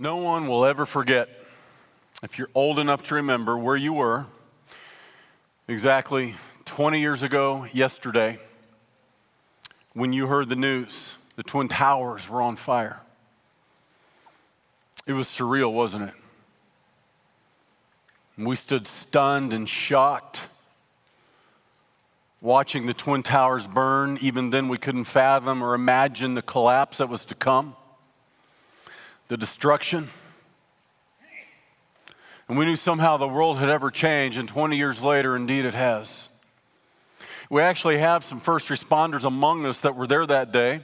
No one will ever forget, if you're old enough to remember, where you were exactly 20 years ago yesterday when you heard the news. The Twin Towers were on fire. It was surreal, wasn't it? And we stood stunned and shocked, watching the Twin Towers burn. Even then, we couldn't fathom or imagine the collapse that was to come. The destruction. And we knew somehow the world had ever changed, and 20 years later, indeed it has. We actually have some first responders among us that were there that day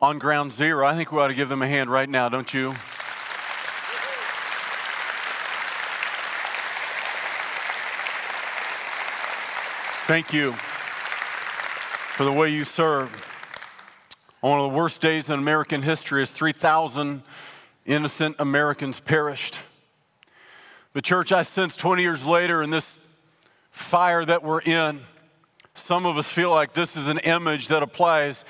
on Ground Zero. I think we ought to give them a hand right now, don't you? Thank you for the way you served. On one of the worst days in American history, as 3,000 innocent Americans perished. But church, I sense 20 years later in this fire that we're in, some of us feel like this is an image that applies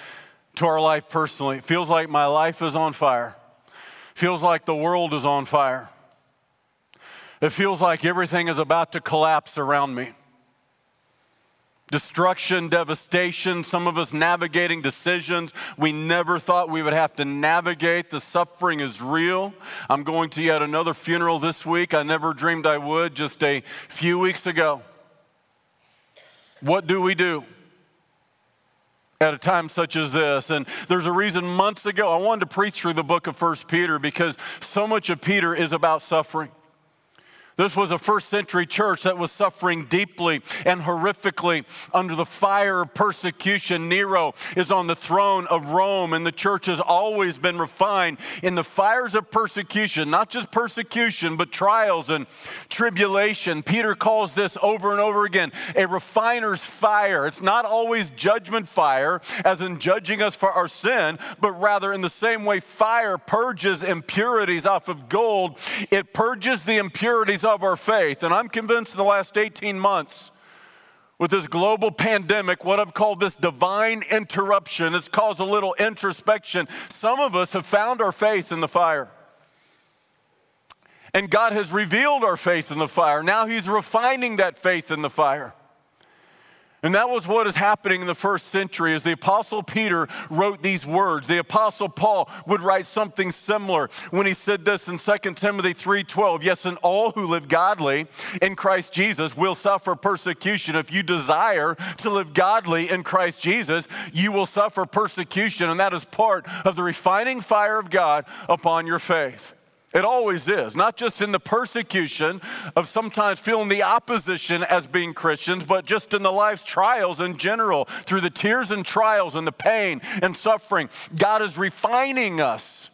to our life personally. It feels like my life is on fire. It feels like the world is on fire. It feels like everything is about to collapse around me. Destruction, devastation, some of us navigating decisions we never thought we would have to navigate. The suffering is real. I'm going to yet another funeral this week. I never dreamed I would just a few weeks ago. What do we do at a time such as this? And there's a reason months ago I wanted to preach through the book of 1 Peter because so much of Peter is about suffering. This was a first century church that was suffering deeply and horrifically under the fire of persecution. Nero is on the throne of Rome, and the church has always been refined in the fires of persecution, not just persecution, but trials and tribulation. Peter calls this over and over again a refiner's fire. It's not always judgment fire, as in judging us for our sin, but rather in the same way fire purges impurities off of gold, it purges the impurities of our faith. And I'm convinced in the last 18 months with this global pandemic, what I've called this divine interruption, it's caused a little introspection. Some of us have found our faith in the fire. And God has revealed our faith in the fire. Now He's refining that faith in the fire. And that was what is happening in the first century as the Apostle Peter wrote these words. The Apostle Paul would write something similar when he said this in 2 Timothy 3:12. Yes, and all who live godly in Christ Jesus will suffer persecution. If you desire to live godly in Christ Jesus, you will suffer persecution. And that is part of the refining fire of God upon your faith. It always is, not just in the persecution of sometimes feeling the opposition as being Christians, but just in the life's trials in general, through the tears and trials and the pain and suffering. God is refining us.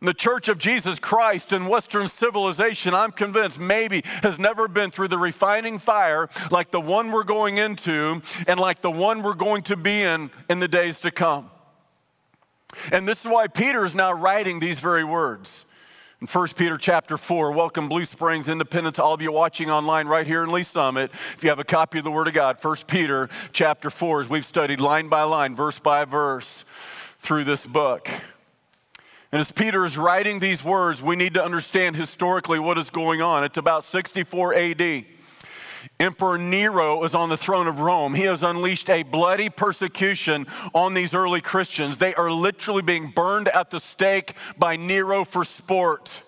The Church of Jesus Christ in Western civilization, I'm convinced, maybe has never been through the refining fire like the one we're going into and like the one we're going to be in the days to come. And this is why Peter is now writing these very words. In 1 Peter chapter 4, welcome Blue Springs, Independence, all of you watching online right here in Lee Summit. If you have a copy of the Word of God, 1 Peter chapter 4, as we've studied line by line, verse by verse through this book. And as Peter is writing these words, we need to understand historically what is going on. It's about 64 AD. Emperor Nero is on the throne of Rome. He has unleashed a bloody persecution on these early Christians. They are literally being burned at the stake by Nero for sport.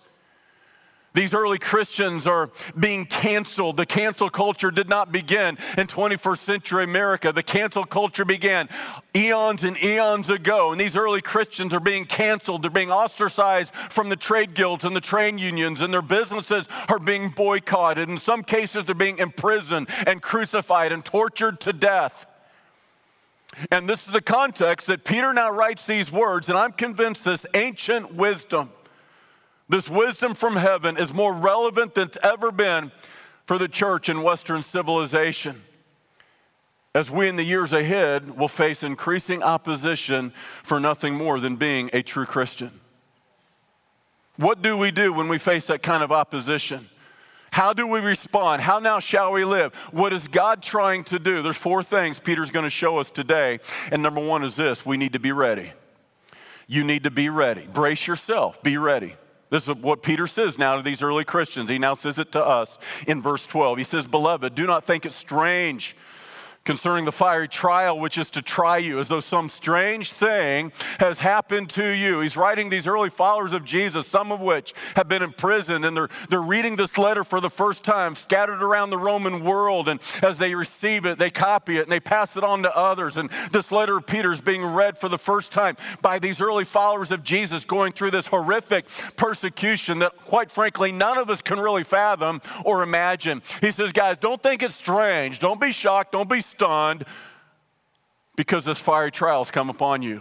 These early Christians are being canceled. The cancel culture did not begin in 21st century America. The cancel culture began eons and eons ago. And these early Christians are being canceled. They're being ostracized from the trade guilds and the trade unions. And their businesses are being boycotted. In some cases, they're being imprisoned and crucified and tortured to death. And this is the context that Peter now writes these words. And I'm convinced this ancient wisdom, this wisdom from heaven, is more relevant than it's ever been for the church in Western civilization, as we in the years ahead will face increasing opposition for nothing more than being a true Christian. What do we do when we face that kind of opposition? How do we respond? How now shall we live? What is God trying to do? There's four things Peter's going to show us today. And number one is this: we need to be ready. You need to be ready. Brace yourself. Be ready. This is what Peter says now to these early Christians. He now says it to us in verse 12. He says, "Beloved, do not think it strange concerning the fiery trial which is to try you, as though some strange thing has happened to you." He's writing these early followers of Jesus, some of which have been imprisoned, and they're reading this letter for the first time, scattered around the Roman world, and as they receive it, they copy it, and they pass it on to others, and this letter of Peter is being read for the first time by these early followers of Jesus going through this horrific persecution that, quite frankly, none of us can really fathom or imagine. He says, guys, don't think it's strange. Don't be shocked. Don't be stunned, because this fiery trial has come upon you.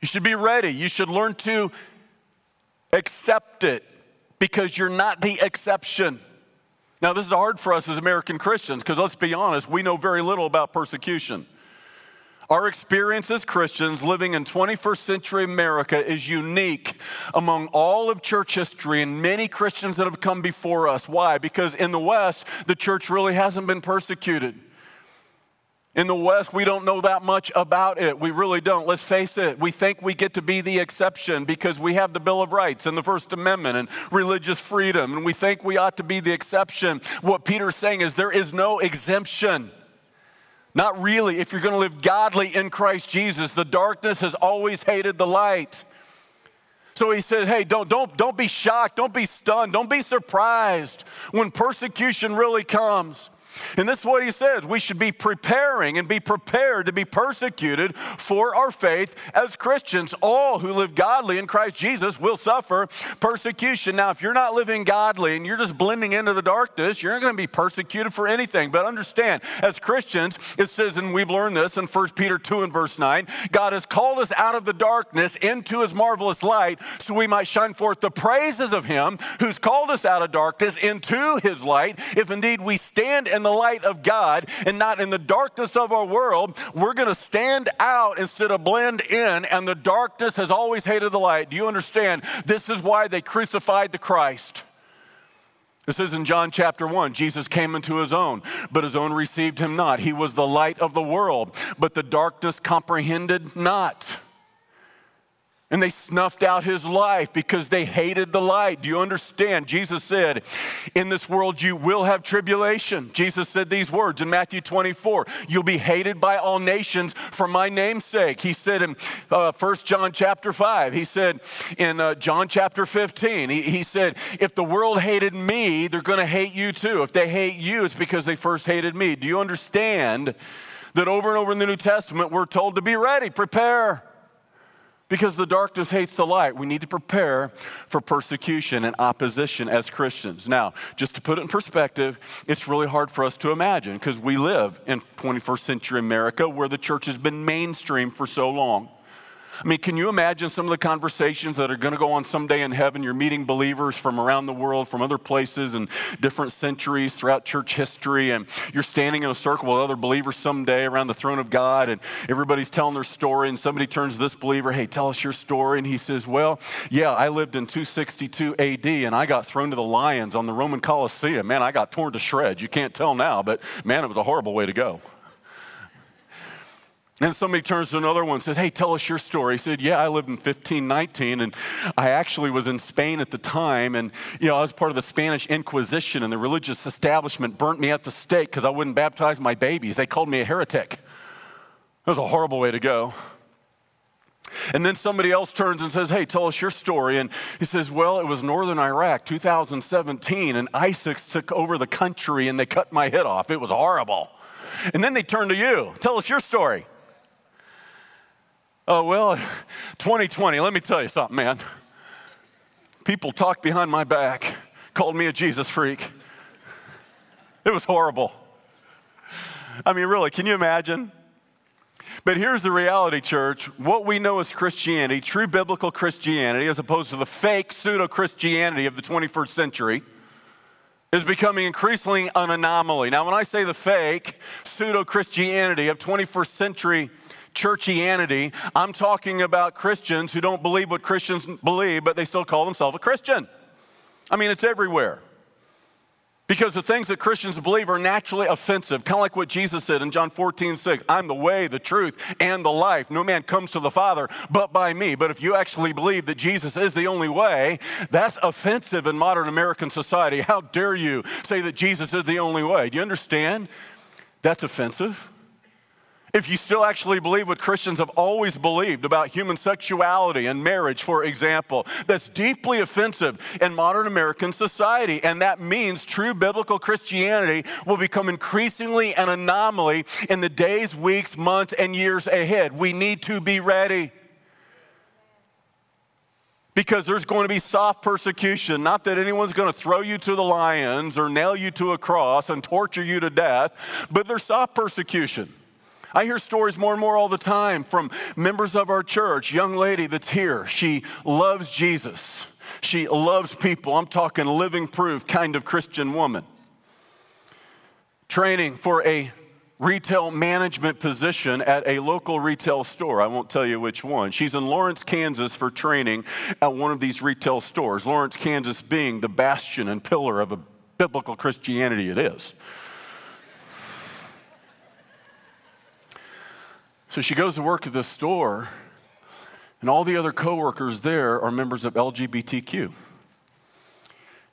You should be ready. You should learn to accept it, because you're not the exception. Now, this is hard for us as American Christians, because let's be honest, we know very little about persecution. Our experience as Christians living in 21st century America is unique among all of church history and many Christians that have come before us. Why? Because in the West, the church really hasn't been persecuted. In the West, we don't know that much about it. We really don't. Let's face it. We think we get to be the exception because we have the Bill of Rights and the First Amendment and religious freedom, and we think we ought to be the exception. What Peter's saying is there is no exemption. Not really. If you're going to live godly in Christ Jesus, the darkness has always hated the light. So he says, hey, don't be shocked. Don't be stunned. Don't be surprised when persecution really comes. And this is what he says, we should be preparing and be prepared to be persecuted for our faith as Christians. All who live godly in Christ Jesus will suffer persecution. Now, if you're not living godly and you're just blending into the darkness, you're not going to be persecuted for anything. But understand, as Christians, it says, and we've learned this in 1 Peter 2 and verse 9, God has called us out of the darkness into his marvelous light so we might shine forth the praises of him who's called us out of darkness into his light. If indeed we stand in the light of God and not in the darkness of our world, we're going to stand out instead of blend in, and the darkness has always hated the light. Do you understand? This is why they crucified the Christ. This is in John chapter 1. Jesus came into his own, but his own received him not. He was the light of the world, but the darkness comprehended not. And they snuffed out his life because they hated the light. Do you understand? Jesus said, in this world you will have tribulation. Jesus said these words in Matthew 24, you'll be hated by all nations for my name's sake. He said in 1 John chapter 5, he said in John chapter 15, he said, if the world hated me, they're going to hate you too. If they hate you, it's because they first hated me. Do you understand that over and over in the New Testament, we're told to be ready, prepare? Because the darkness hates the light. We need to prepare for persecution and opposition as Christians. Now, just to put it in perspective, it's really hard for us to imagine because we live in 21st century America where the church has been mainstream for so long. I mean, can you imagine some of the conversations that are going to go on someday in heaven? You're meeting believers from around the world, from other places and different centuries throughout church history, and you're standing in a circle with other believers someday around the throne of God, and everybody's telling their story, and somebody turns to this believer, hey, tell us your story, and he says, well, yeah, I lived in 262 AD, and I got thrown to the lions on the Roman Colosseum. Man, I got torn to shreds. You can't tell now, but man, it was a horrible way to go. And somebody turns to another one and says, hey, tell us your story. He said, yeah, I lived in 1519, and I actually was in Spain at the time, and you know, I was part of the Spanish Inquisition, and the religious establishment burnt me at the stake because I wouldn't baptize my babies. They called me a heretic. That was a horrible way to go. And then somebody else turns and says, hey, tell us your story. And he says, well, it was northern Iraq, 2017, and ISIS took over the country, and they cut my head off. It was horrible. And then they turn to you. Tell us your story. Oh, well, 2020, let me tell you something, man. People talked behind my back, called me a Jesus freak. It was horrible. I mean, really, can you imagine? But here's the reality, church. What we know as Christianity, true biblical Christianity, as opposed to the fake pseudo-Christianity of the 21st century, is becoming increasingly an anomaly. Now, when I say the fake pseudo-Christianity of 21st century churchianity, I'm talking about Christians who don't believe what Christians believe, but they still call themselves a Christian. I mean, it's everywhere. Because the things that Christians believe are naturally offensive, kind of like what Jesus said in John 14:6, I'm the way, the truth, and the life. No man comes to the Father but by me. But if you actually believe that Jesus is the only way, that's offensive in modern American society. How dare you say that Jesus is the only way? Do you understand? That's offensive. If you still actually believe what Christians have always believed about human sexuality and marriage, for example, that's deeply offensive in modern American society. And that means true biblical Christianity will become increasingly an anomaly in the days, weeks, months, and years ahead. We need to be ready. Because there's going to be soft persecution, not that anyone's going to throw you to the lions or nail you to a cross and torture you to death, but there's soft persecution. I hear stories more and more all the time from members of our church, young lady that's here. She loves Jesus. She loves people. I'm talking living proof kind of Christian woman. Training for a retail management position at a local retail store. I won't tell you which one. She's in Lawrence, Kansas for training at one of these retail stores. Lawrence, Kansas being the bastion and pillar of a biblical Christianity it is. So she goes to work at this store, and all the other coworkers there are members of LGBTQ.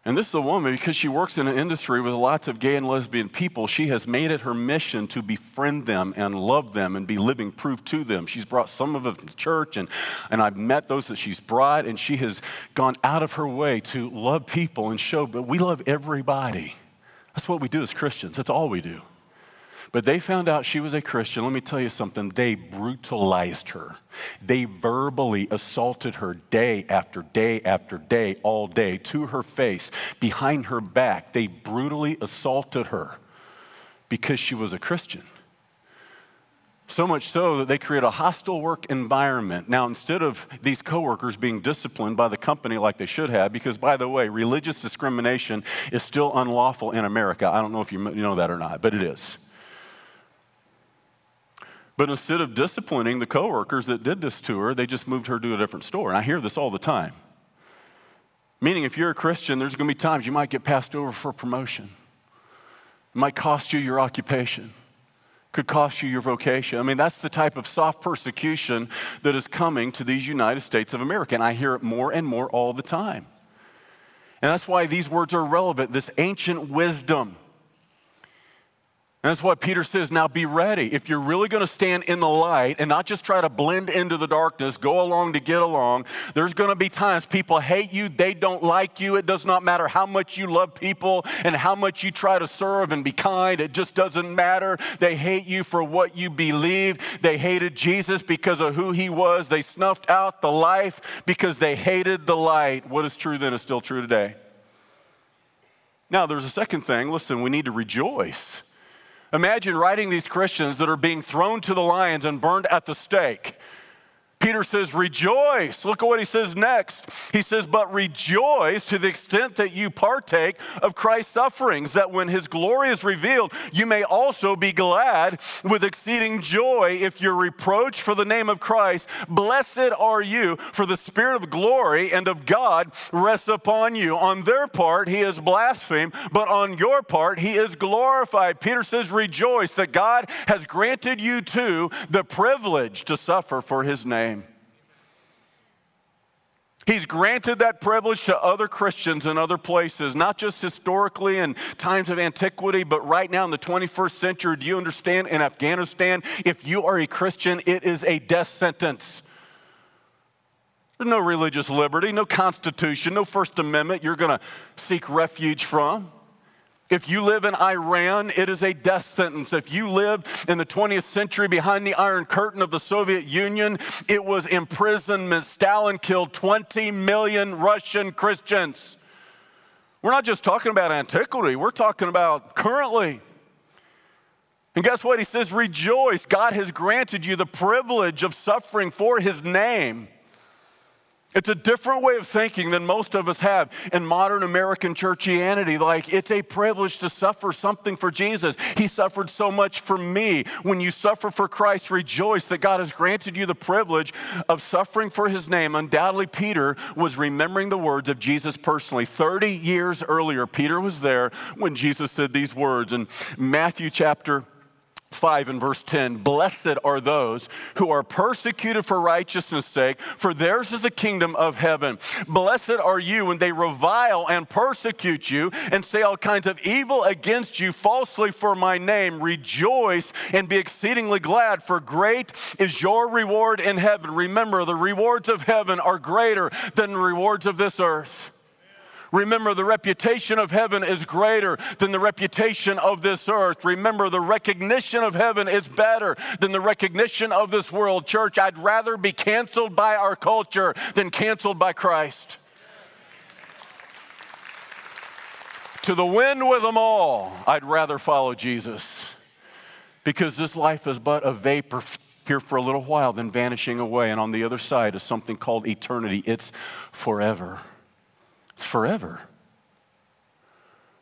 And this is a woman, because she works in an industry with lots of gay and lesbian people, she has made it her mission to befriend them and love them and be living proof to them. She's brought some of them to church, and I've met those that she's brought, and she has gone out of her way to love people and show, but we love everybody. That's what we do as Christians. That's all we do. But they found out she was a Christian. Let me tell you something. They brutalized her. They verbally assaulted her day after day after day, all day, to her face, behind her back. They brutally assaulted her because she was a Christian. So much so that they create a hostile work environment. Now, instead of these coworkers being disciplined by the company like they should have, because, by the way, religious discrimination is still unlawful in America. I don't know if you know that or not, but it is. But instead of disciplining the coworkers that did this to her, they just moved her to a different store. And I hear this all the time. Meaning, if you're a Christian, there's going to be times you might get passed over for promotion. It might cost you your occupation. It could cost you your vocation. I mean, that's the type of soft persecution that is coming to these United States of America. And I hear it more and more all the time. And that's why these words are relevant, this ancient wisdom. And that's why Peter says, now be ready. If you're really going to stand in the light and not just try to blend into the darkness, go along to get along, there's going to be times people hate you, they don't like you. It does not matter how much you love people and how much you try to serve and be kind. It just doesn't matter. They hate you for what you believe. They hated Jesus because of who he was. They snuffed out the life because they hated the light. What is true then is still true today. Now, there's a second thing. Listen, we need to rejoice. Imagine writing these Christians that are being thrown to the lions and burned at the stake. Peter says, rejoice. Look at what he says next. He says, but rejoice to the extent that you partake of Christ's sufferings, that when his glory is revealed, you may also be glad with exceeding joy if you're reproached for the name of Christ. Blessed are you, for the spirit of glory and of God rests upon you. On their part, he is blasphemed, but on your part, he is glorified. Peter says, rejoice that God has granted you too the privilege to suffer for his name. He's granted that privilege to other Christians in other places, not just historically in times of antiquity, but right now in the 21st century. Do you understand? In Afghanistan, if you are a Christian, it is a death sentence. There's no religious liberty, no Constitution, no First Amendment you're going to seek refuge from. If you live in Iran, it is a death sentence. If you live in the 20th century behind the Iron Curtain of the Soviet Union, it was imprisonment. Stalin killed 20 million Russian Christians. We're not just talking about antiquity. We're talking about currently. And guess what? He says, rejoice. God has granted you the privilege of suffering for his name. It's a different way of thinking than most of us have in modern American churchianity. Like, it's a privilege to suffer something for Jesus. He suffered so much for me. When you suffer for Christ, rejoice that God has granted you the privilege of suffering for his name. Undoubtedly, Peter was remembering the words of Jesus personally. 30 years earlier, Peter was there when Jesus said these words in Matthew chapter 5 and verse 10, "Blessed are those who are persecuted for righteousness' sake, for theirs is the kingdom of heaven. Blessed are you when they revile and persecute you and say all kinds of evil against you falsely for my name. Rejoice and be exceedingly glad, for great is your reward in heaven." Remember, the rewards of heaven are greater than the rewards of this earth. Remember, the reputation of heaven is greater than the reputation of this earth. Remember, the recognition of heaven is better than the recognition of this world. Church, I'd rather be canceled by our culture than canceled by Christ. To the wind with them all, I'd rather follow Jesus, because this life is but a vapor here for a little while, then vanishing away, and on the other side is something called eternity. It's forever. It's forever.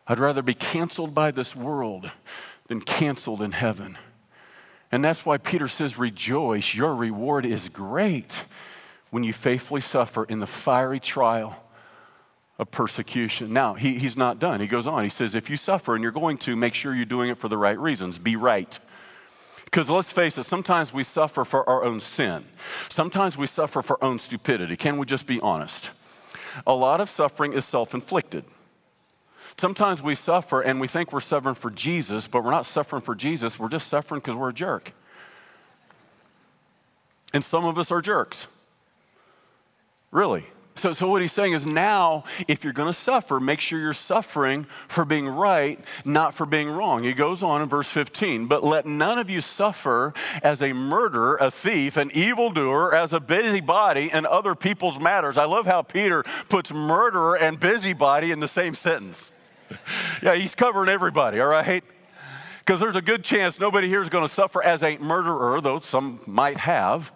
I'd rather be canceled by this world than canceled in heaven. And that's why Peter says, rejoice, your reward is great when you faithfully suffer in the fiery trial of persecution. Now, he's not done. He goes on. He says, if you suffer and you're going to, make sure you're doing it for the right reasons. Be right. Because let's face it, sometimes we suffer for our own sin. Sometimes we suffer for our own stupidity. Can we just be honest? A lot of suffering is self-inflicted. Sometimes we suffer and we think we're suffering for Jesus, but we're not suffering for Jesus. We're just suffering because we're a jerk. And some of us are jerks. Really. So what he's saying is, now, if you're going to suffer, make sure you're suffering for being right, not for being wrong. He goes on in verse 15, "But let none of you suffer as a murderer, a thief, an evildoer, as a busybody in other people's matters." I love how Peter puts murderer and busybody in the same sentence. Yeah, he's covering everybody, all right? Because there's a good chance nobody here is going to suffer as a murderer, though some might have.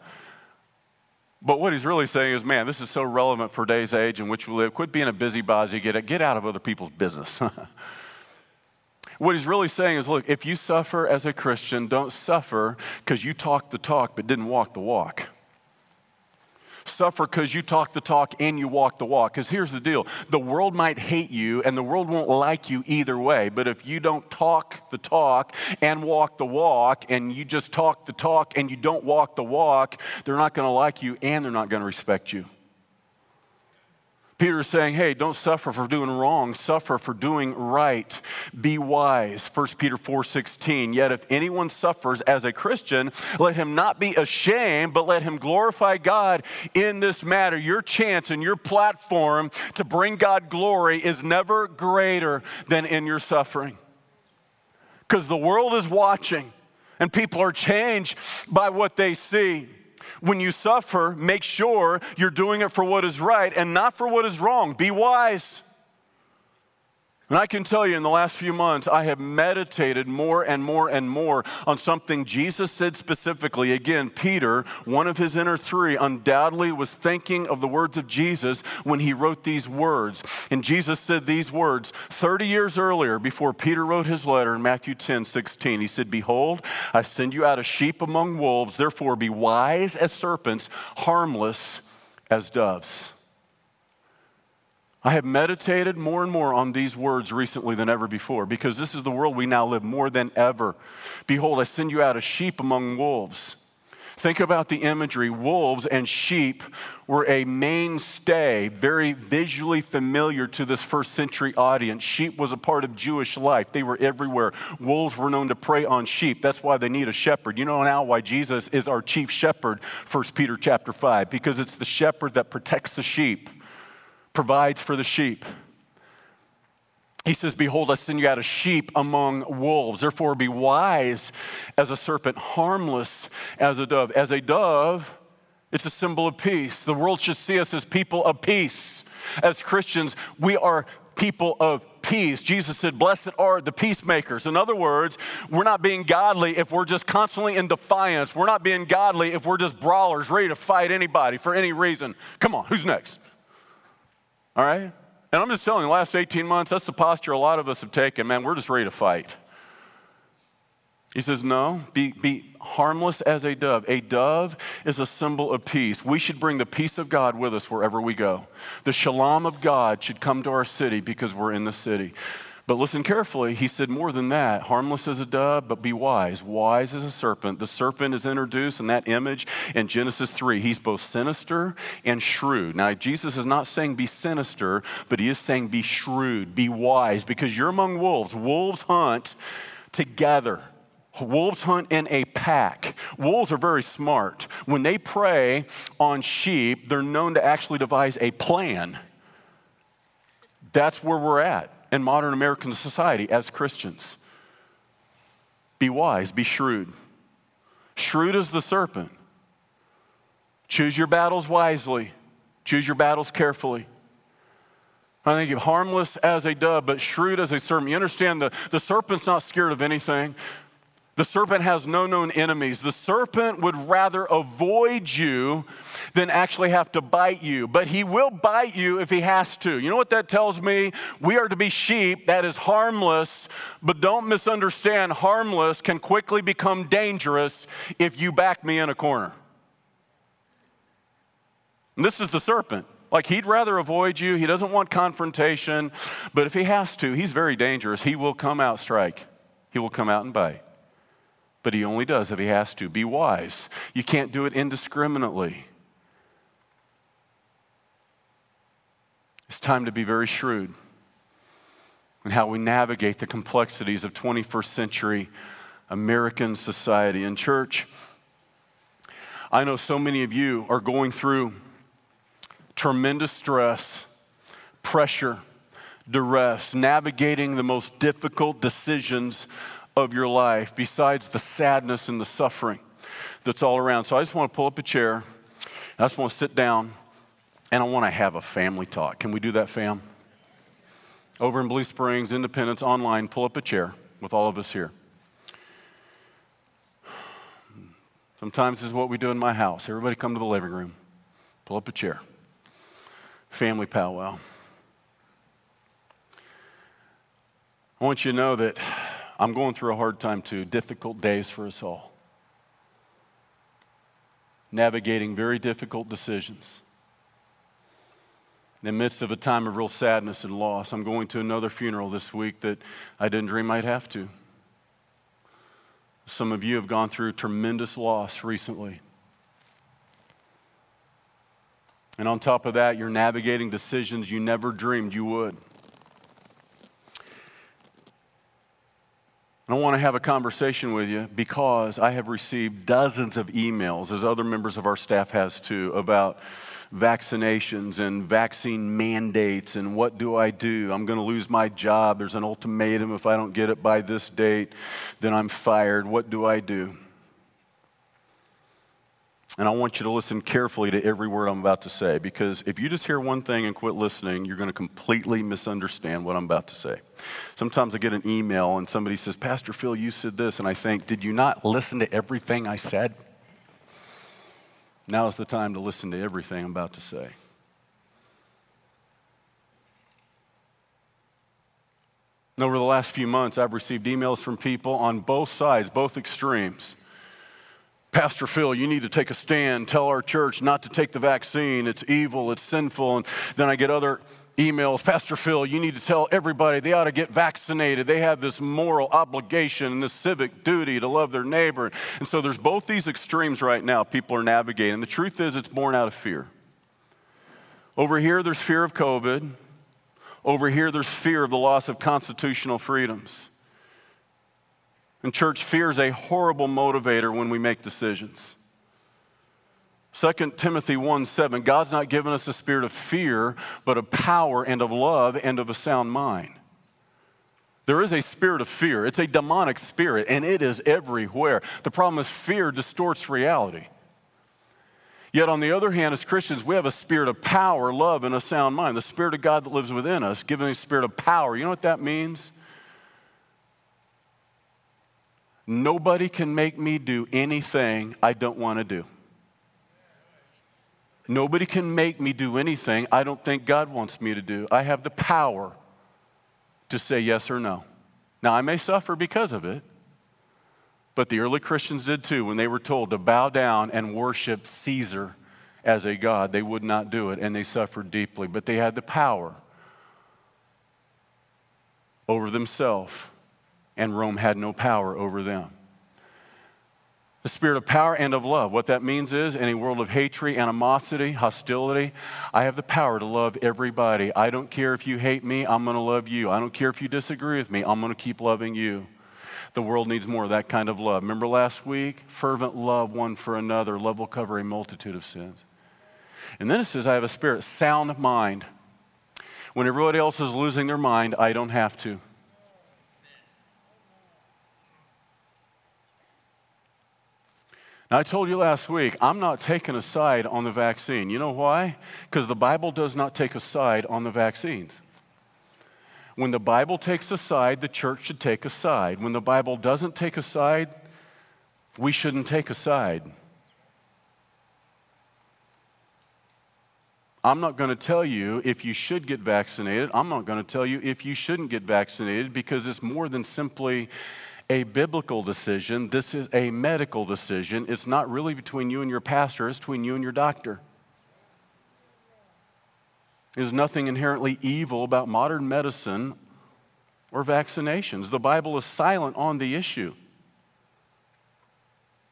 But what he's really saying is, man, this is so relevant for today's age in which we live. Quit being a busybody. Get out of other people's business. What he's really saying is, look, if you suffer as a Christian, don't suffer because you talked the talk but didn't walk the walk. Suffer because you talk the talk and you walk the walk. Because here's the deal. The world might hate you and the world won't like you either way. But if you don't talk the talk and walk the walk, and you just talk the talk and you don't walk the walk, they're not going to like you and they're not going to respect you. Peter's saying, hey, don't suffer for doing wrong. Suffer for doing right. Be wise. 1 Peter 4:16, "Yet if anyone suffers as a Christian, let him not be ashamed, but let him glorify God in this matter." Your chance and your platform to bring God glory is never greater than in your suffering. Because the world is watching and people are changed by what they see. When you suffer, make sure you're doing it for what is right and not for what is wrong. Be wise. And I can tell you, in the last few months, I have meditated more and more and more on something Jesus said specifically. Again, Peter, one of his inner three, undoubtedly was thinking of the words of Jesus when he wrote these words. And Jesus said these words 30 years earlier, before Peter wrote his letter in Matthew 10:16. He said, "Behold, I send you out as sheep among wolves. Therefore, be wise as serpents, harmless as doves." I have meditated more and more on these words recently than ever before, because this is the world we now live more than ever. Behold, I send you out as sheep among wolves. Think about the imagery. Wolves and sheep were a mainstay, very visually familiar to this first century audience. Sheep was a part of Jewish life. They were everywhere. Wolves were known to prey on sheep. That's why they need a shepherd. You know now why Jesus is our chief shepherd, 1 Peter chapter 5, because it's the shepherd that protects the sheep, provides for the sheep. He says, "Behold, I send you out as sheep among wolves. Therefore, be wise as a serpent, harmless as a dove." As a dove, it's a symbol of peace. The world should see us as people of peace. As Christians, we are people of peace. Jesus said, blessed are the peacemakers. In other words, we're not being godly if we're just constantly in defiance. We're not being godly if we're just brawlers, ready to fight anybody for any reason. Come on, who's next? All right? And I'm just telling you, the last 18 months, that's the posture a lot of us have taken. Man, we're just ready to fight. He says, no, be harmless as a dove. A dove is a symbol of peace. We should bring the peace of God with us wherever we go. The shalom of God should come to our city because we're in the city. But listen carefully. He said more than that. Harmless as a dove, but be wise. Wise as a serpent. The serpent is introduced in that image in Genesis 3. He's both sinister and shrewd. Now, Jesus is not saying be sinister, but he is saying be shrewd, be wise, because you're among wolves. Wolves hunt together. Wolves hunt in a pack. Wolves are very smart. When they prey on sheep, they're known to actually devise a plan. That's where we're at in modern American society as Christians. Be wise, be shrewd. Shrewd as the serpent. Choose your battles wisely. Choose your battles carefully. I think you're harmless as a dove, but shrewd as a serpent. You understand the serpent's not scared of anything. The serpent has no known enemies. The serpent would rather avoid you than actually have to bite you. But he will bite you if he has to. You know what that tells me? We are to be sheep. That is harmless. But don't misunderstand. Harmless can quickly become dangerous if you back me in a corner. And this is the serpent. Like, he'd rather avoid you. He doesn't want confrontation. But if he has to, he's very dangerous. He will come out strike. He will come out and bite. But he only does if he has to. Be wise. You can't do it indiscriminately. It's time to be very shrewd in how we navigate the complexities of 21st century American society. And church, I know so many of you are going through tremendous stress, pressure, duress, navigating the most difficult decisions of your life, besides the sadness and the suffering that's all around. So I just want to pull up a chair, and I just want to sit down, and I want to have a family talk. Can we do that, fam? Over in Blue Springs, Independence, online, pull up a chair with all of us here. Sometimes this is what we do in my house. Everybody come to the living room. Pull up a chair. Family powwow. I want you to know that I'm going through a hard time too, difficult days for us all. Navigating very difficult decisions. In the midst of a time of real sadness and loss, I'm going to another funeral this week that I didn't dream I'd have to. Some of you have gone through tremendous loss recently. And on top of that, you're navigating decisions you never dreamed you would. I want to have a conversation with you because I have received dozens of emails, as other members of our staff has too, about vaccinations and vaccine mandates and what do I do? I'm going to lose my job. There's an ultimatum. If I don't get it by this date, then I'm fired. What do I do? And I want you to listen carefully to every word I'm about to say, because if you just hear one thing and quit listening, you're going to completely misunderstand what I'm about to say. Sometimes I get an email and somebody says, Pastor Phil, you said this, and I think, did you not listen to everything I said? Now's the time to listen to everything I'm about to say. And over the last few months, I've received emails from people on both sides, both extremes. Pastor Phil, you need to take a stand, tell our church not to take the vaccine, it's evil, it's sinful. And then I get other emails, Pastor Phil, you need to tell everybody they ought to get vaccinated. They have this moral obligation and this civic duty to love their neighbor. And so there's both these extremes right now people are navigating. The truth is it's born out of fear. Over here, there's fear of COVID. Over here, there's fear of the loss of constitutional freedoms. And church, fear is a horrible motivator when we make decisions. 2 Timothy 1:7, God's not given us a spirit of fear, but of power and of love and of a sound mind. There is a spirit of fear. It's a demonic spirit, and it is everywhere. The problem is fear distorts reality. Yet on the other hand, as Christians, we have a spirit of power, love, and a sound mind. The Spirit of God that lives within us, giving us a spirit of power. You know what that means? Nobody can make me do anything I don't want to do. Nobody can make me do anything I don't think God wants me to do. I have the power to say yes or no. Now, I may suffer because of it, but the early Christians did too. When they were told to bow down and worship Caesar as a god, they would not do it, and they suffered deeply. But they had the power over themselves, and Rome had no power over them. The spirit of power and of love. What that means is, in a world of hatred, animosity, hostility, I have the power to love everybody. I don't care if you hate me, I'm going to love you. I don't care if you disagree with me, I'm going to keep loving you. The world needs more of that kind of love. Remember last week? Fervent love one for another. Love will cover a multitude of sins. And then it says, I have a spirit, sound mind. When everybody else is losing their mind, I don't have to. Now, I told you last week, I'm not taking a side on the vaccine. You know why? Because the Bible does not take a side on the vaccines. When the Bible takes a side, the church should take a side. When the Bible doesn't take a side, we shouldn't take a side. I'm not going to tell you if you should get vaccinated. I'm not going to tell you if you shouldn't get vaccinated, because it's more than simply a biblical decision. This is a medical decision. It's not really between you and your pastor. It's between you and your doctor. There's nothing inherently evil about modern medicine or vaccinations. The Bible is silent on the issue.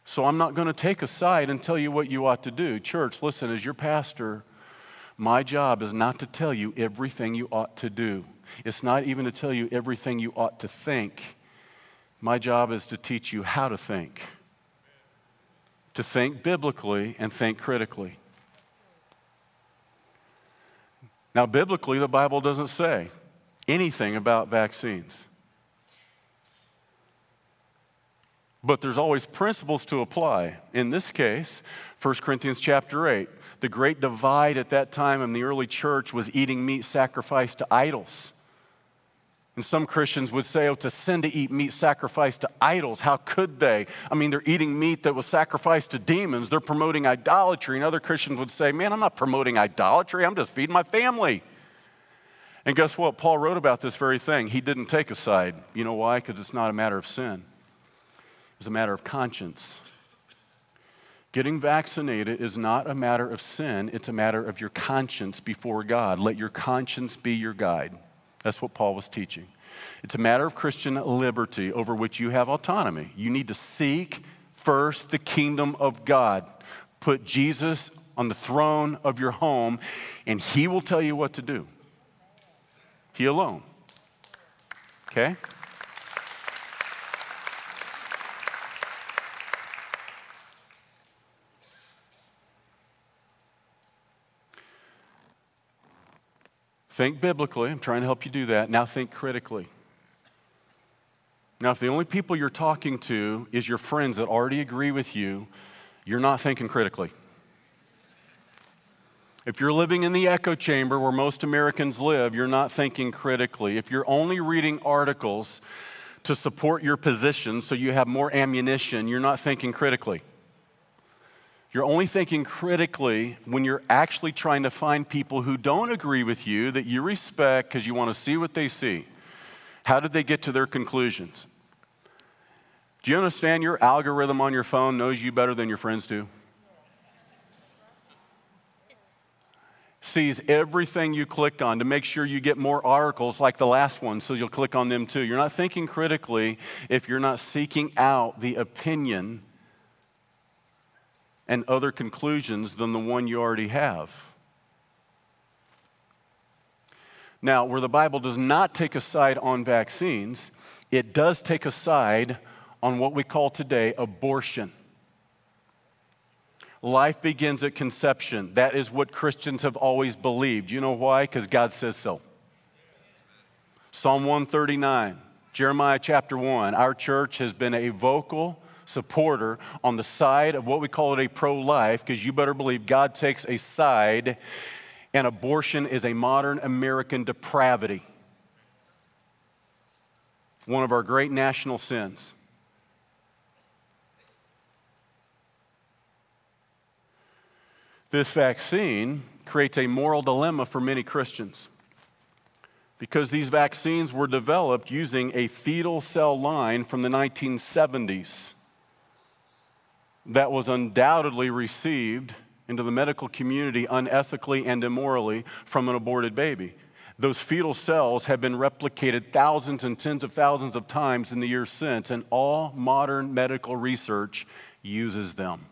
So I'm not going to take a side and tell you what you ought to do. Church, listen, as your pastor, my job is not to tell you everything you ought to do. It's not even to tell you everything you ought to think. My job is to teach you how to think biblically and think critically. Now, biblically, the Bible doesn't say anything about vaccines. But there's always principles to apply. In this case, 1 Corinthians chapter 8, the great divide at that time in the early church was eating meat sacrificed to idols. And some Christians would say, oh, to sin to eat meat sacrificed to idols. How could they? I mean, they're eating meat that was sacrificed to demons. They're promoting idolatry. And other Christians would say, man, I'm not promoting idolatry. I'm just feeding my family. And guess what? Paul wrote about this very thing. He didn't take a side. You know why? Because it's not a matter of sin. It's a matter of conscience. Getting vaccinated is not a matter of sin. It's a matter of your conscience before God. Let your conscience be your guide. That's what Paul was teaching. It's a matter of Christian liberty over which you have autonomy. You need to seek first the kingdom of God. Put Jesus on the throne of your home, and he will tell you what to do. He alone. Okay? Think biblically. I'm trying to help you do that. Now think critically. Now, if the only people you're talking to is your friends that already agree with you, you're not thinking critically. If you're living in the echo chamber where most Americans live, you're not thinking critically. If you're only reading articles to support your position so you have more ammunition, you're not thinking critically. You're only thinking critically when you're actually trying to find people who don't agree with you that you respect because you want to see what they see. How did they get to their conclusions? Do you understand your algorithm on your phone knows you better than your friends do? Sees everything you click on to make sure you get more articles like the last one, so you'll click on them too. You're not thinking critically if you're not seeking out the opinion and other conclusions than the one you already have. Now, where the Bible does not take a side on vaccines, it does take a side on what we call today abortion. Life begins at conception. That is what Christians have always believed. You know why? Because God says so. Psalm 139, Jeremiah chapter 1. Our church has been a vocal supporter on the side of what we call it a pro-life, because you better believe God takes a side, and abortion is a modern American depravity. One of our great national sins. This vaccine creates a moral dilemma for many Christians, because these vaccines were developed using a fetal cell line from the 1970s that was undoubtedly received into the medical community unethically and immorally from an aborted baby. Those fetal cells have been replicated thousands and tens of thousands of times in the years since, and all modern medical research uses them.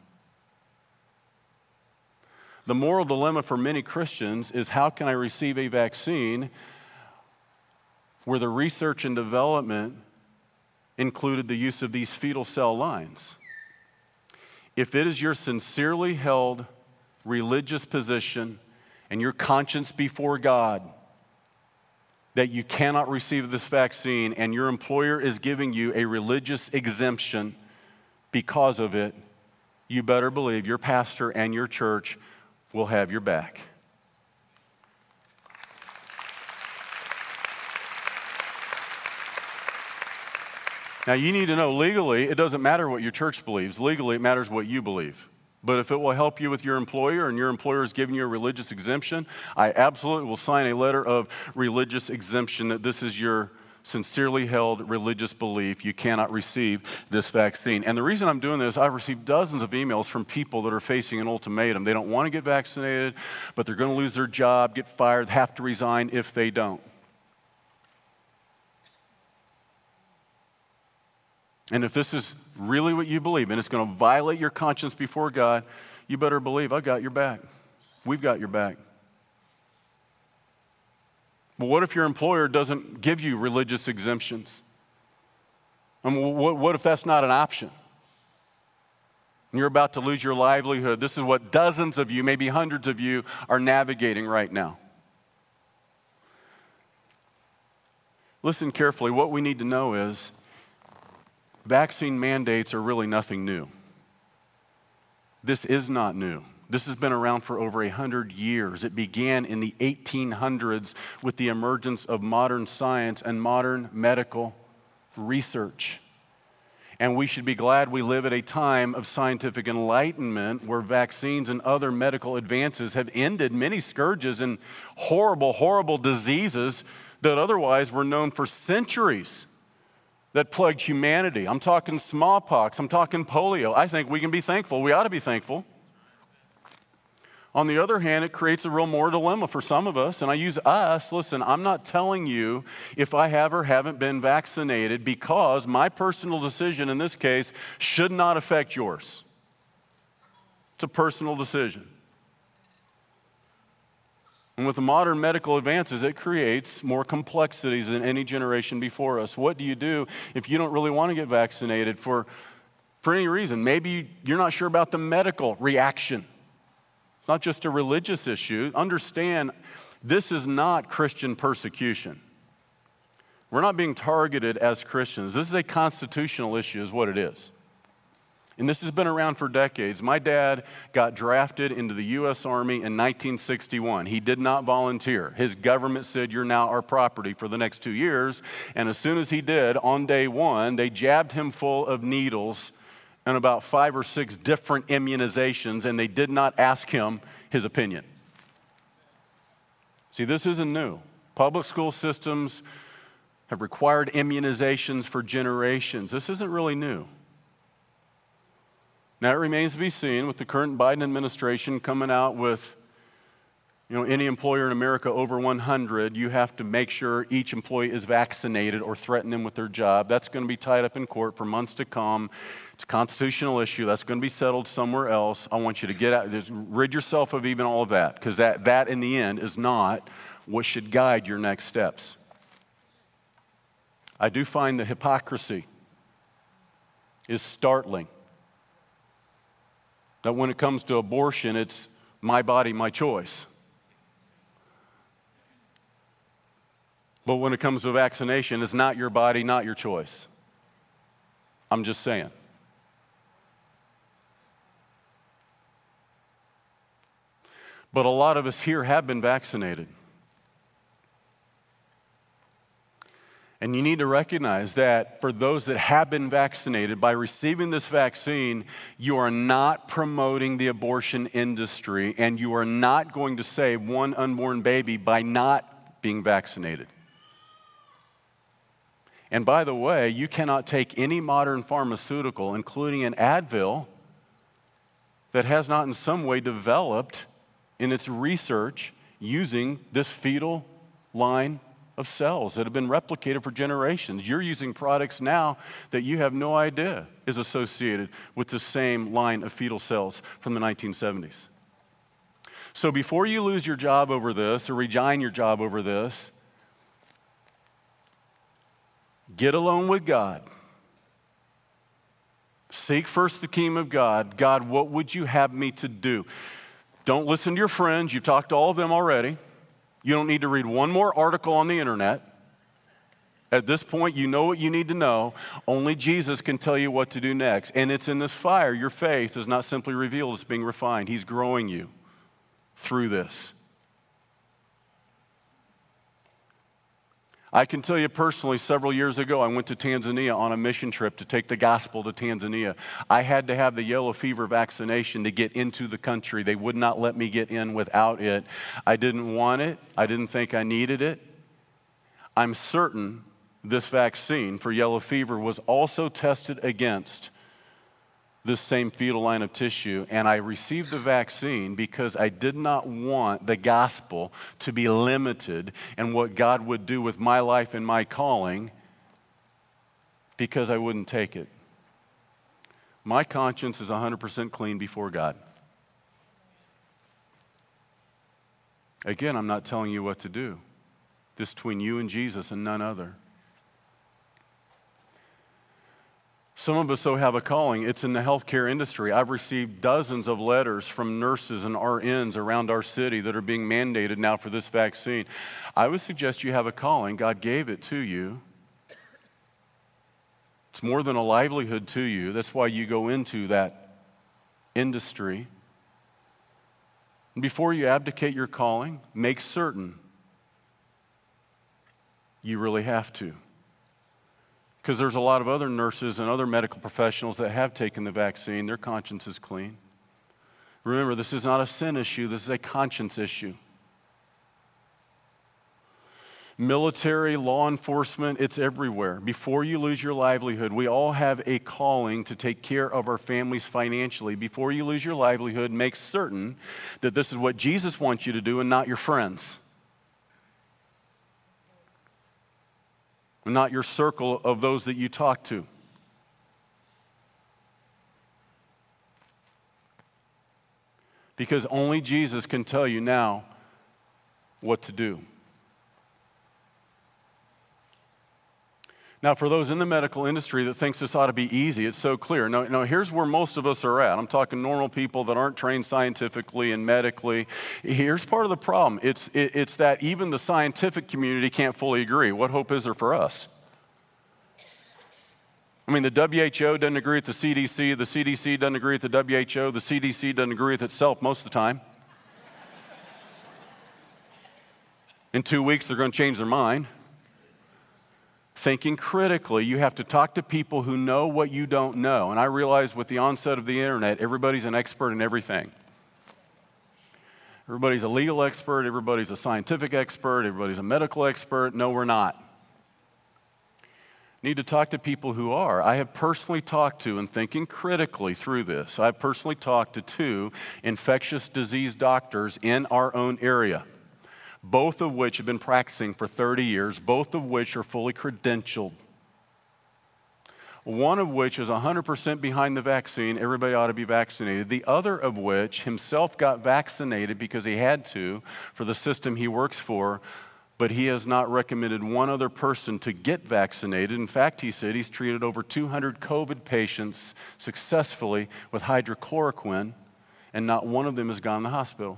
The moral dilemma for many Christians is, how can I receive a vaccine where the research and development included the use of these fetal cell lines? If it is your sincerely held religious position and your conscience before God that you cannot receive this vaccine, and your employer is giving you a religious exemption because of it, you better believe your pastor and your church will have your back. Now, you need to know, legally, it doesn't matter what your church believes. Legally, it matters what you believe. But if it will help you with your employer, and your employer is giving you a religious exemption, I absolutely will sign a letter of religious exemption that this is your sincerely held religious belief. You cannot receive this vaccine. And the reason I'm doing this, I've received dozens of emails from people that are facing an ultimatum. They don't want to get vaccinated, but they're going to lose their job, get fired, have to resign if they don't. And if this is really what you believe, and it's going to violate your conscience before God, you better believe I've got your back. We've got your back. But what if your employer doesn't give you religious exemptions? I mean, what if that's not an option? And you're about to lose your livelihood. This is what dozens of you, maybe hundreds of you, are navigating right now. Listen carefully. What we need to know is, vaccine mandates are really nothing new. This is not new. This has been around for over 100 years. It began in the 1800s with the emergence of modern science and modern medical research. And we should be glad we live at a time of scientific enlightenment where vaccines and other medical advances have ended many scourges and horrible, horrible diseases that otherwise were known for centuries, that plagued humanity. I'm talking smallpox. I'm talking polio. I think we can be thankful. We ought to be thankful. On the other hand, it creates a real moral dilemma for some of us, and I use us. Listen, I'm not telling you if I have or haven't been vaccinated, because my personal decision in this case should not affect yours. It's a personal decision. And with the modern medical advances, it creates more complexities than any generation before us. What do you do if you don't really want to get vaccinated for any reason? Maybe you're not sure about the medical reaction. It's not just a religious issue. Understand, this is not Christian persecution. We're not being targeted as Christians. This is a constitutional issue, is what it is. And this has been around for decades. My dad got drafted into the U.S. Army in 1961. He did not volunteer. His government said, you're now our property for the next 2 years. And as soon as he did, on day one, they jabbed him full of needles and about 5 or 6 different immunizations, and they did not ask him his opinion. See, this isn't new. Public school systems have required immunizations for generations. This isn't really new. Now, it remains to be seen with the current Biden administration coming out with, any employer in America over 100, you have to make sure each employee is vaccinated or threaten them with their job. That's going to be tied up in court for months to come. It's a constitutional issue. That's going to be settled somewhere else. I want you to get out, rid yourself of even all of that, because that in the end is not what should guide your next steps. I do find the hypocrisy is startling. That when it comes to abortion, it's my body, my choice. But when it comes to vaccination, it's not your body, not your choice. I'm just saying. But a lot of us here have been vaccinated. And you need to recognize that for those that have been vaccinated, by receiving this vaccine, you are not promoting the abortion industry, and you are not going to save one unborn baby by not being vaccinated. And by the way, you cannot take any modern pharmaceutical, including an Advil, that has not in some way developed in its research using this fetal line of cells that have been replicated for generations. You're using products now that you have no idea is associated with the same line of fetal cells from the 1970s. So before you lose your job over this or resign your job over this, get alone with God. Seek first the kingdom of God. God, what would you have me to do? Don't listen to your friends. You've talked to all of them already. You don't need to read one more article on the internet. At this point, you know what you need to know. Only Jesus can tell you what to do next. And it's in this fire. Your faith is not simply revealed. It's being refined. He's growing you through this. I can tell you personally, several years ago, I went to Tanzania on a mission trip to take the gospel to Tanzania. I had to have the yellow fever vaccination to get into the country. They would not let me get in without it. I didn't want it. I didn't think I needed it. I'm certain this vaccine for yellow fever was also tested against this same fetal line of tissue, and I received the vaccine because I did not want the gospel to be limited and what God would do with my life and my calling because I wouldn't take it. My conscience is 100% clean before God. Again, I'm not telling you what to do. This is between you and Jesus and none other. Some of us, though, have a calling. It's in the healthcare industry. I've received dozens of letters from nurses and RNs around our city that are being mandated now for this vaccine. I would suggest you have a calling. God gave it to you. It's more than a livelihood to you. That's why you go into that industry. And before you abdicate your calling, make certain you really have to. Because there's a lot of other nurses and other medical professionals that have taken the vaccine. Their conscience is clean. Remember, this is not a sin issue. This is a conscience issue. Military, law enforcement, it's everywhere. Before you lose your livelihood, we all have a calling to take care of our families financially. Before you lose your livelihood, make certain that this is what Jesus wants you to do and not your friends. Not your circle of those that you talk to. Because only Jesus can tell you now what to do. Now, for those in the medical industry that thinks this ought to be easy, it's so clear. No, here's where most of us are at. I'm talking normal people that aren't trained scientifically and medically. Here's part of the problem. It's that even the scientific community can't fully agree. What hope is there for us? I mean, the WHO doesn't agree with the CDC doesn't agree with the WHO, the CDC doesn't agree with itself most of the time. In 2 weeks, they're going to change their mind. Thinking critically, you have to talk to people who know what you don't know. And I realized with the onset of the internet, everybody's an expert in everything. Everybody's a legal expert, everybody's a scientific expert, everybody's a medical expert. No, we're not. Need to talk to people who are. I have personally talked to, and thinking critically through this, I've personally talked to two infectious disease doctors in our own area. Both of which have been practicing for 30 years, both of which are fully credentialed. One of which is 100% behind the vaccine, everybody ought to be vaccinated. The other of which himself got vaccinated because he had to for the system he works for, but he has not recommended one other person to get vaccinated. In fact, he said he's treated over 200 COVID patients successfully with hydroxychloroquine, and not one of them has gone to the hospital.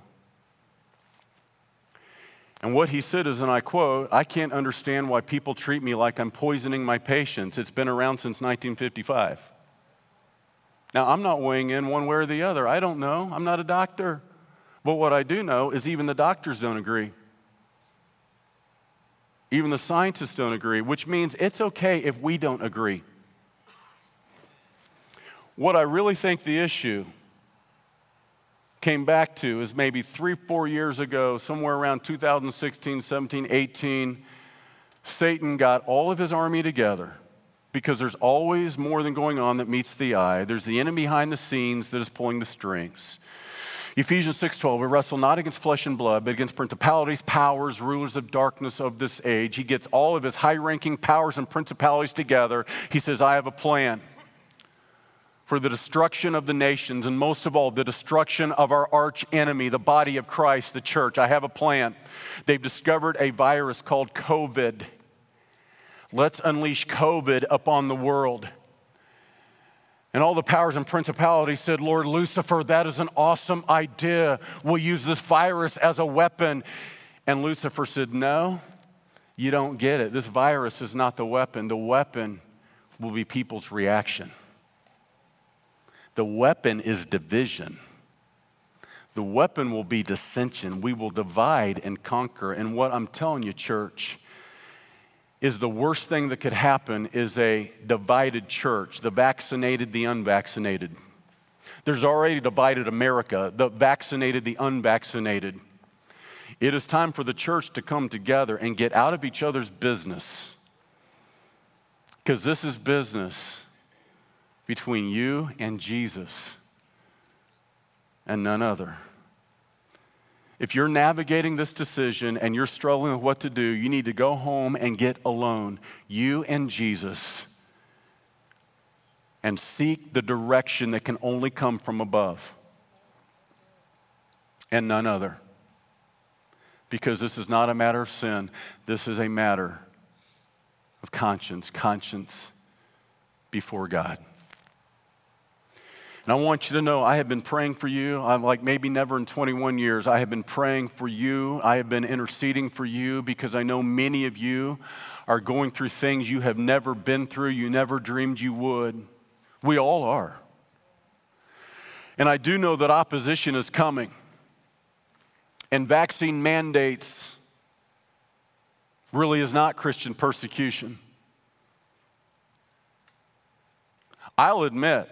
And what he said is, and I quote, "I can't understand why people treat me like I'm poisoning my patients. It's been around since 1955. Now, I'm not weighing in one way or the other. I don't know. I'm not a doctor. But what I do know is even the doctors don't agree. Even the scientists don't agree, which means it's okay if we don't agree. What I really think the issue came back to is maybe 3-4 years ago, somewhere around 2016, 17, 18, Satan got all of his army together because there's always more than going on that meets the eye. There's the enemy behind the scenes that is pulling the strings. Ephesians 6:12, we wrestle not against flesh and blood, but against principalities, powers, rulers of darkness of this age. He gets all of his high-ranking powers and principalities together. He says, I have a plan for the destruction of the nations, and most of all, the destruction of our arch enemy, the body of Christ, the church. I have a plan. They've discovered a virus called COVID. Let's unleash COVID upon the world. And all the powers and principalities said, Lord, Lucifer, that is an awesome idea. We'll use this virus as a weapon. And Lucifer said, no, you don't get it. This virus is not the weapon. The weapon will be people's reaction. The weapon is division. The weapon will be dissension. We will divide and conquer. And what I'm telling you, church, is the worst thing that could happen is a divided church, the vaccinated, the unvaccinated. There's already divided America, the vaccinated, the unvaccinated. It is time for the church to come together and get out of each other's business, because this is business between you and Jesus and none other. If you're navigating this decision and you're struggling with what to do, you need to go home and get alone, you and Jesus, and seek the direction that can only come from above and none other. Because this is not a matter of sin. This is a matter of conscience, conscience before God. And I want you to know I have been praying for you. I'm like maybe never in 21 years. I have been praying for you. I have been interceding for you, because I know many of you are going through things you have never been through, you never dreamed you would. We all are. And I do know that opposition is coming. And vaccine mandates really is not Christian persecution. I'll admit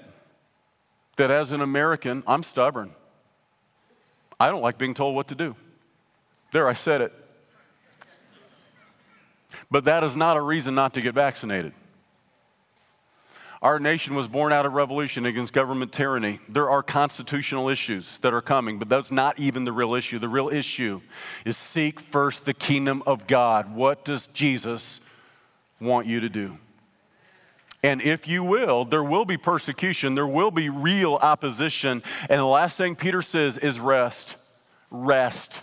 that as an American, I'm stubborn. I don't like being told what to do. There, I said it. But that is not a reason not to get vaccinated. Our nation was born out of revolution against government tyranny. There are constitutional issues that are coming, but that's not even the real issue. The real issue is seek first the kingdom of God. What does Jesus want you to do? And if you will, there will be persecution. There will be real opposition. And the last thing Peter says is rest. Rest.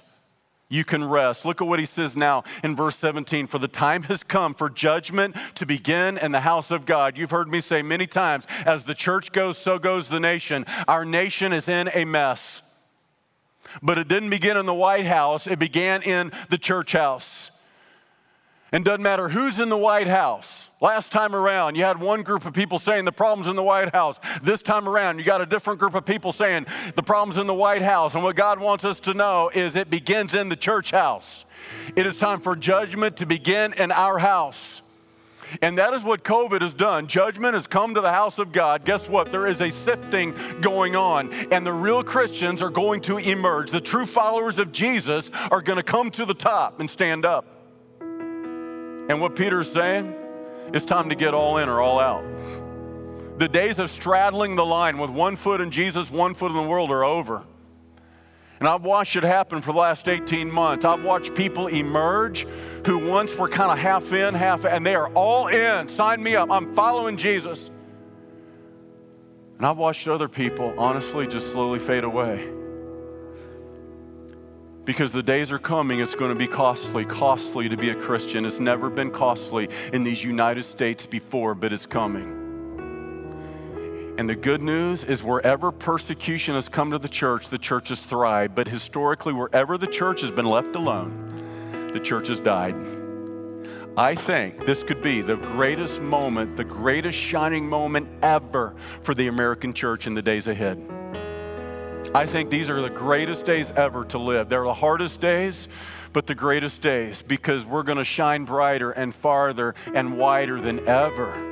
You can rest. Look at what he says now in verse 17. For the time has come for judgment to begin in the house of God. You've heard me say many times, as the church goes, so goes the nation. Our nation is in a mess. But it didn't begin in the White House. It began in the church house. And doesn't matter who's in the White House. Last time around, you had one group of people saying the problem's in the White House. This time around, you got a different group of people saying the problem's in the White House. And what God wants us to know is it begins in the church house. It is time for judgment to begin in our house. And that is what COVID has done. Judgment has come to the house of God. Guess what? There is a sifting going on. And the real Christians are going to emerge. The true followers of Jesus are going to come to the top and stand up. And what Peter's saying, it's time to get all in or all out. The days of straddling the line with one foot in Jesus, one foot in the world are over. And I've watched it happen for the last 18 months. I've watched people emerge who once were kind of half in, half out, and they are all in. Sign me up. I'm following Jesus. And I've watched other people, honestly, just slowly fade away. Because the days are coming, it's going to be costly, costly to be a Christian. It's never been costly in these United States before, but it's coming. And the good news is wherever persecution has come to the church has thrived. But historically, wherever the church has been left alone, the church has died. I think this could be the greatest moment, the greatest shining moment ever for the American church in the days ahead. I think these are the greatest days ever to live. They're the hardest days, but the greatest days, because we're going to shine brighter and farther and wider than ever.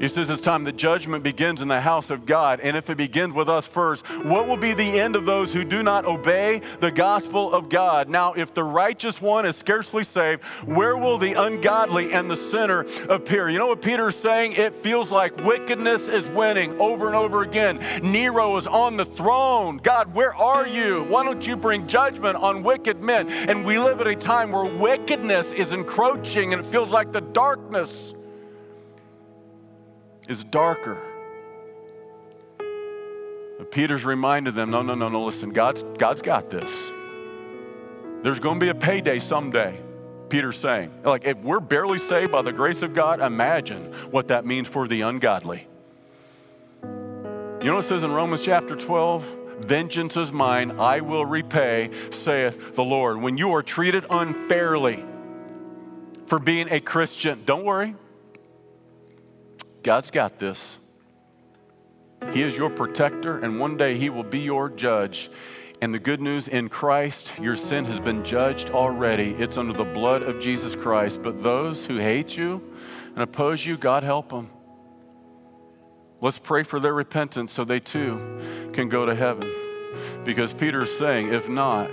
He says it's time the judgment begins in the house of God. And if it begins with us first, what will be the end of those who do not obey the gospel of God? Now, if the righteous one is scarcely saved, where will the ungodly and the sinner appear? You know what Peter's saying? It feels like wickedness is winning over and over again. Nero is on the throne. God, where are you? Why don't you bring judgment on wicked men? And we live at a time where wickedness is encroaching, and it feels like the darkness is darker. But Peter's reminded them, no, listen, God's got this. There's going to be a payday someday, Peter's saying. Like, if we're barely saved by the grace of God, imagine what that means for the ungodly. You know what it says in Romans chapter 12? Vengeance is mine, I will repay, saith the Lord. When you are treated unfairly for being a Christian, don't worry. God's got this. He is your protector, and one day He will be your judge. And the good news in Christ, your sin has been judged already. It's under the blood of Jesus Christ. But those who hate you and oppose you, God help them. Let's pray for their repentance so they too can go to heaven. Because Peter's saying, if not,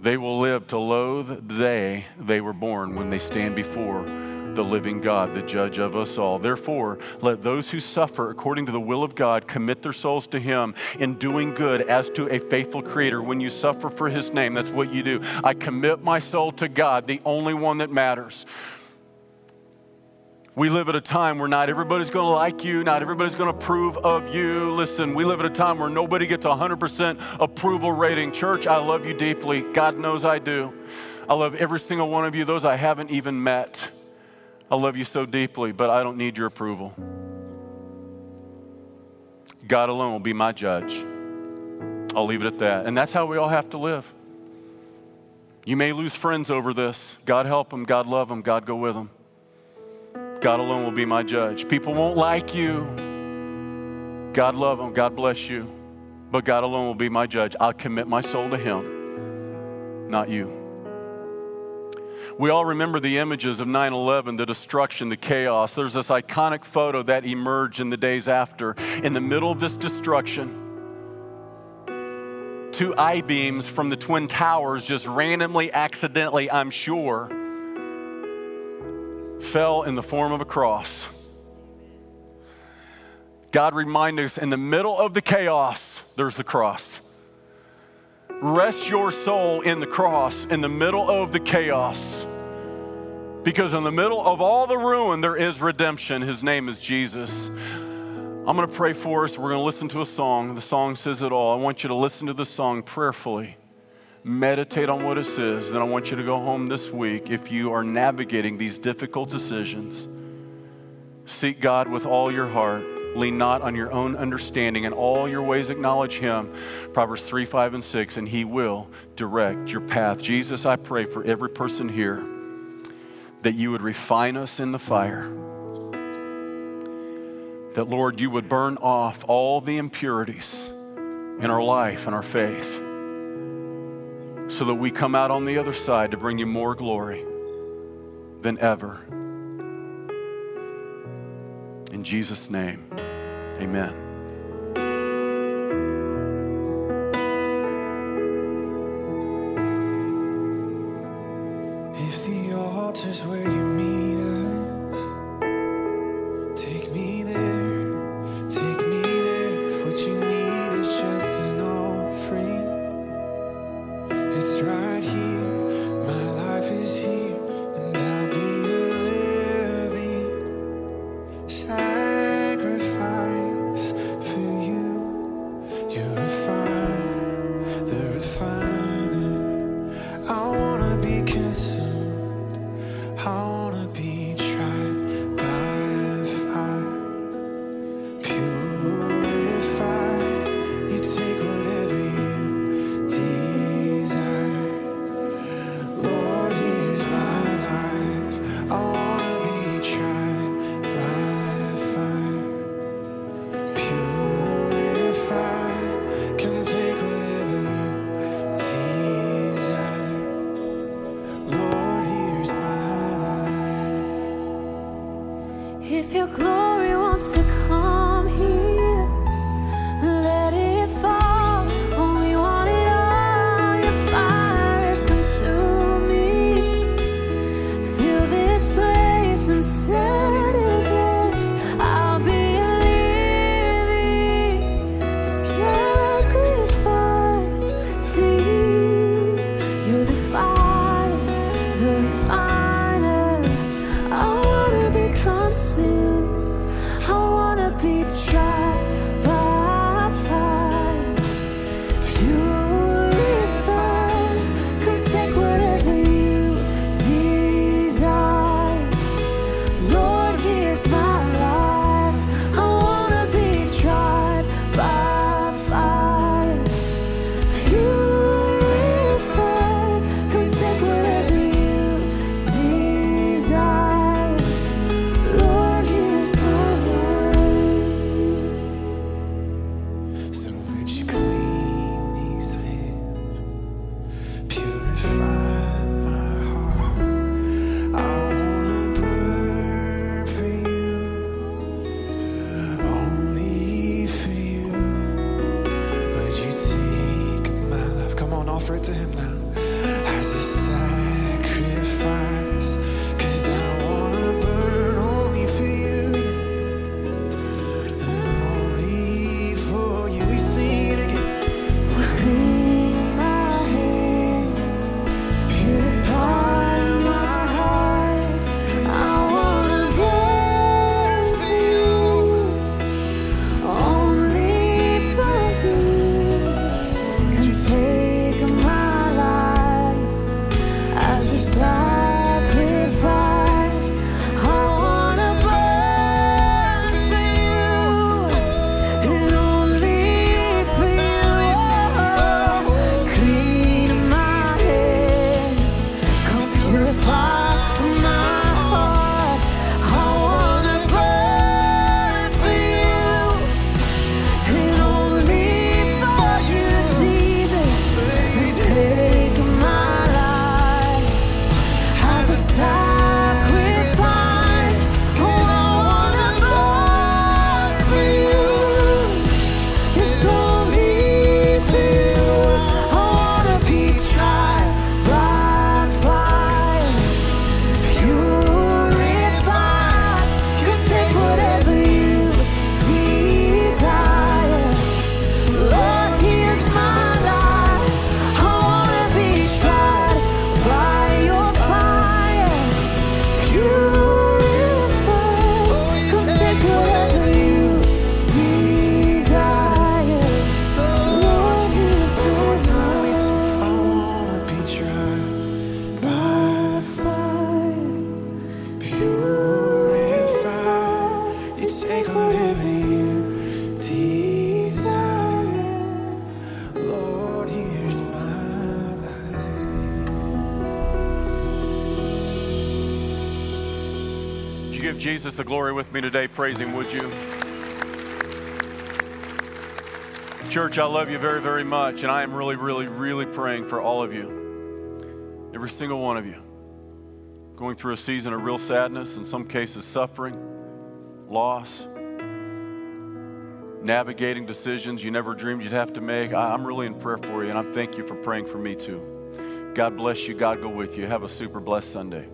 they will live to loathe the day they were born when they stand before the living God, the judge of us all. Therefore, let those who suffer according to the will of God commit their souls to Him in doing good as to a faithful Creator. When you suffer for His name, that's what you do. I commit my soul to God, the only one that matters. We live at a time where not everybody's going to like you, not everybody's going to approve of you. Listen, we live at a time where nobody gets 100% approval rating. Church, I love you deeply. God knows I do. I love every single one of you, those I haven't even met. I love you so deeply, but I don't need your approval. God alone will be my judge. I'll leave it at that. And that's how we all have to live. You may lose friends over this. God help them. God love them. God go with them. God alone will be my judge. People won't like you. God love them. God bless you. But God alone will be my judge. I'll commit my soul to Him, not you. We all remember the images of 9/11, the destruction, the chaos. There's this iconic photo that emerged in the days after. In the middle of this destruction, two I-beams from the Twin Towers just randomly, accidentally, I'm sure, fell in the form of a cross. God reminded us, in the middle of the chaos, there's the cross. Rest your soul in the cross, in the middle of the chaos. Because in the middle of all the ruin, there is redemption. His name is Jesus. I'm going to pray for us. We're going to listen to a song. The song says it all. I want you to listen to the song prayerfully. Meditate on what it says. Then I want you to go home this week. If you are navigating these difficult decisions, seek God with all your heart. Lean not on your own understanding. In all your ways acknowledge Him. Proverbs 3, 5, and 6, and He will direct your path. Jesus, I pray for every person here that You would refine us in the fire. That, Lord, You would burn off all the impurities in our life and our faith so that we come out on the other side to bring You more glory than ever. In Jesus' name, amen. If the altar's where You meet us, take me there, if what You need is just an offering, it's right here, my life is here. How Jesus the glory with me today. Praise him, would you? Church, I love you very, very much, and I am really, really, really praying for all of you, every single one of you, going through a season of real sadness, in some cases suffering, loss, navigating decisions you never dreamed you'd have to make. I'm really in prayer for you, and I thank you for praying for me too. God bless you. God go with you. Have a super blessed Sunday.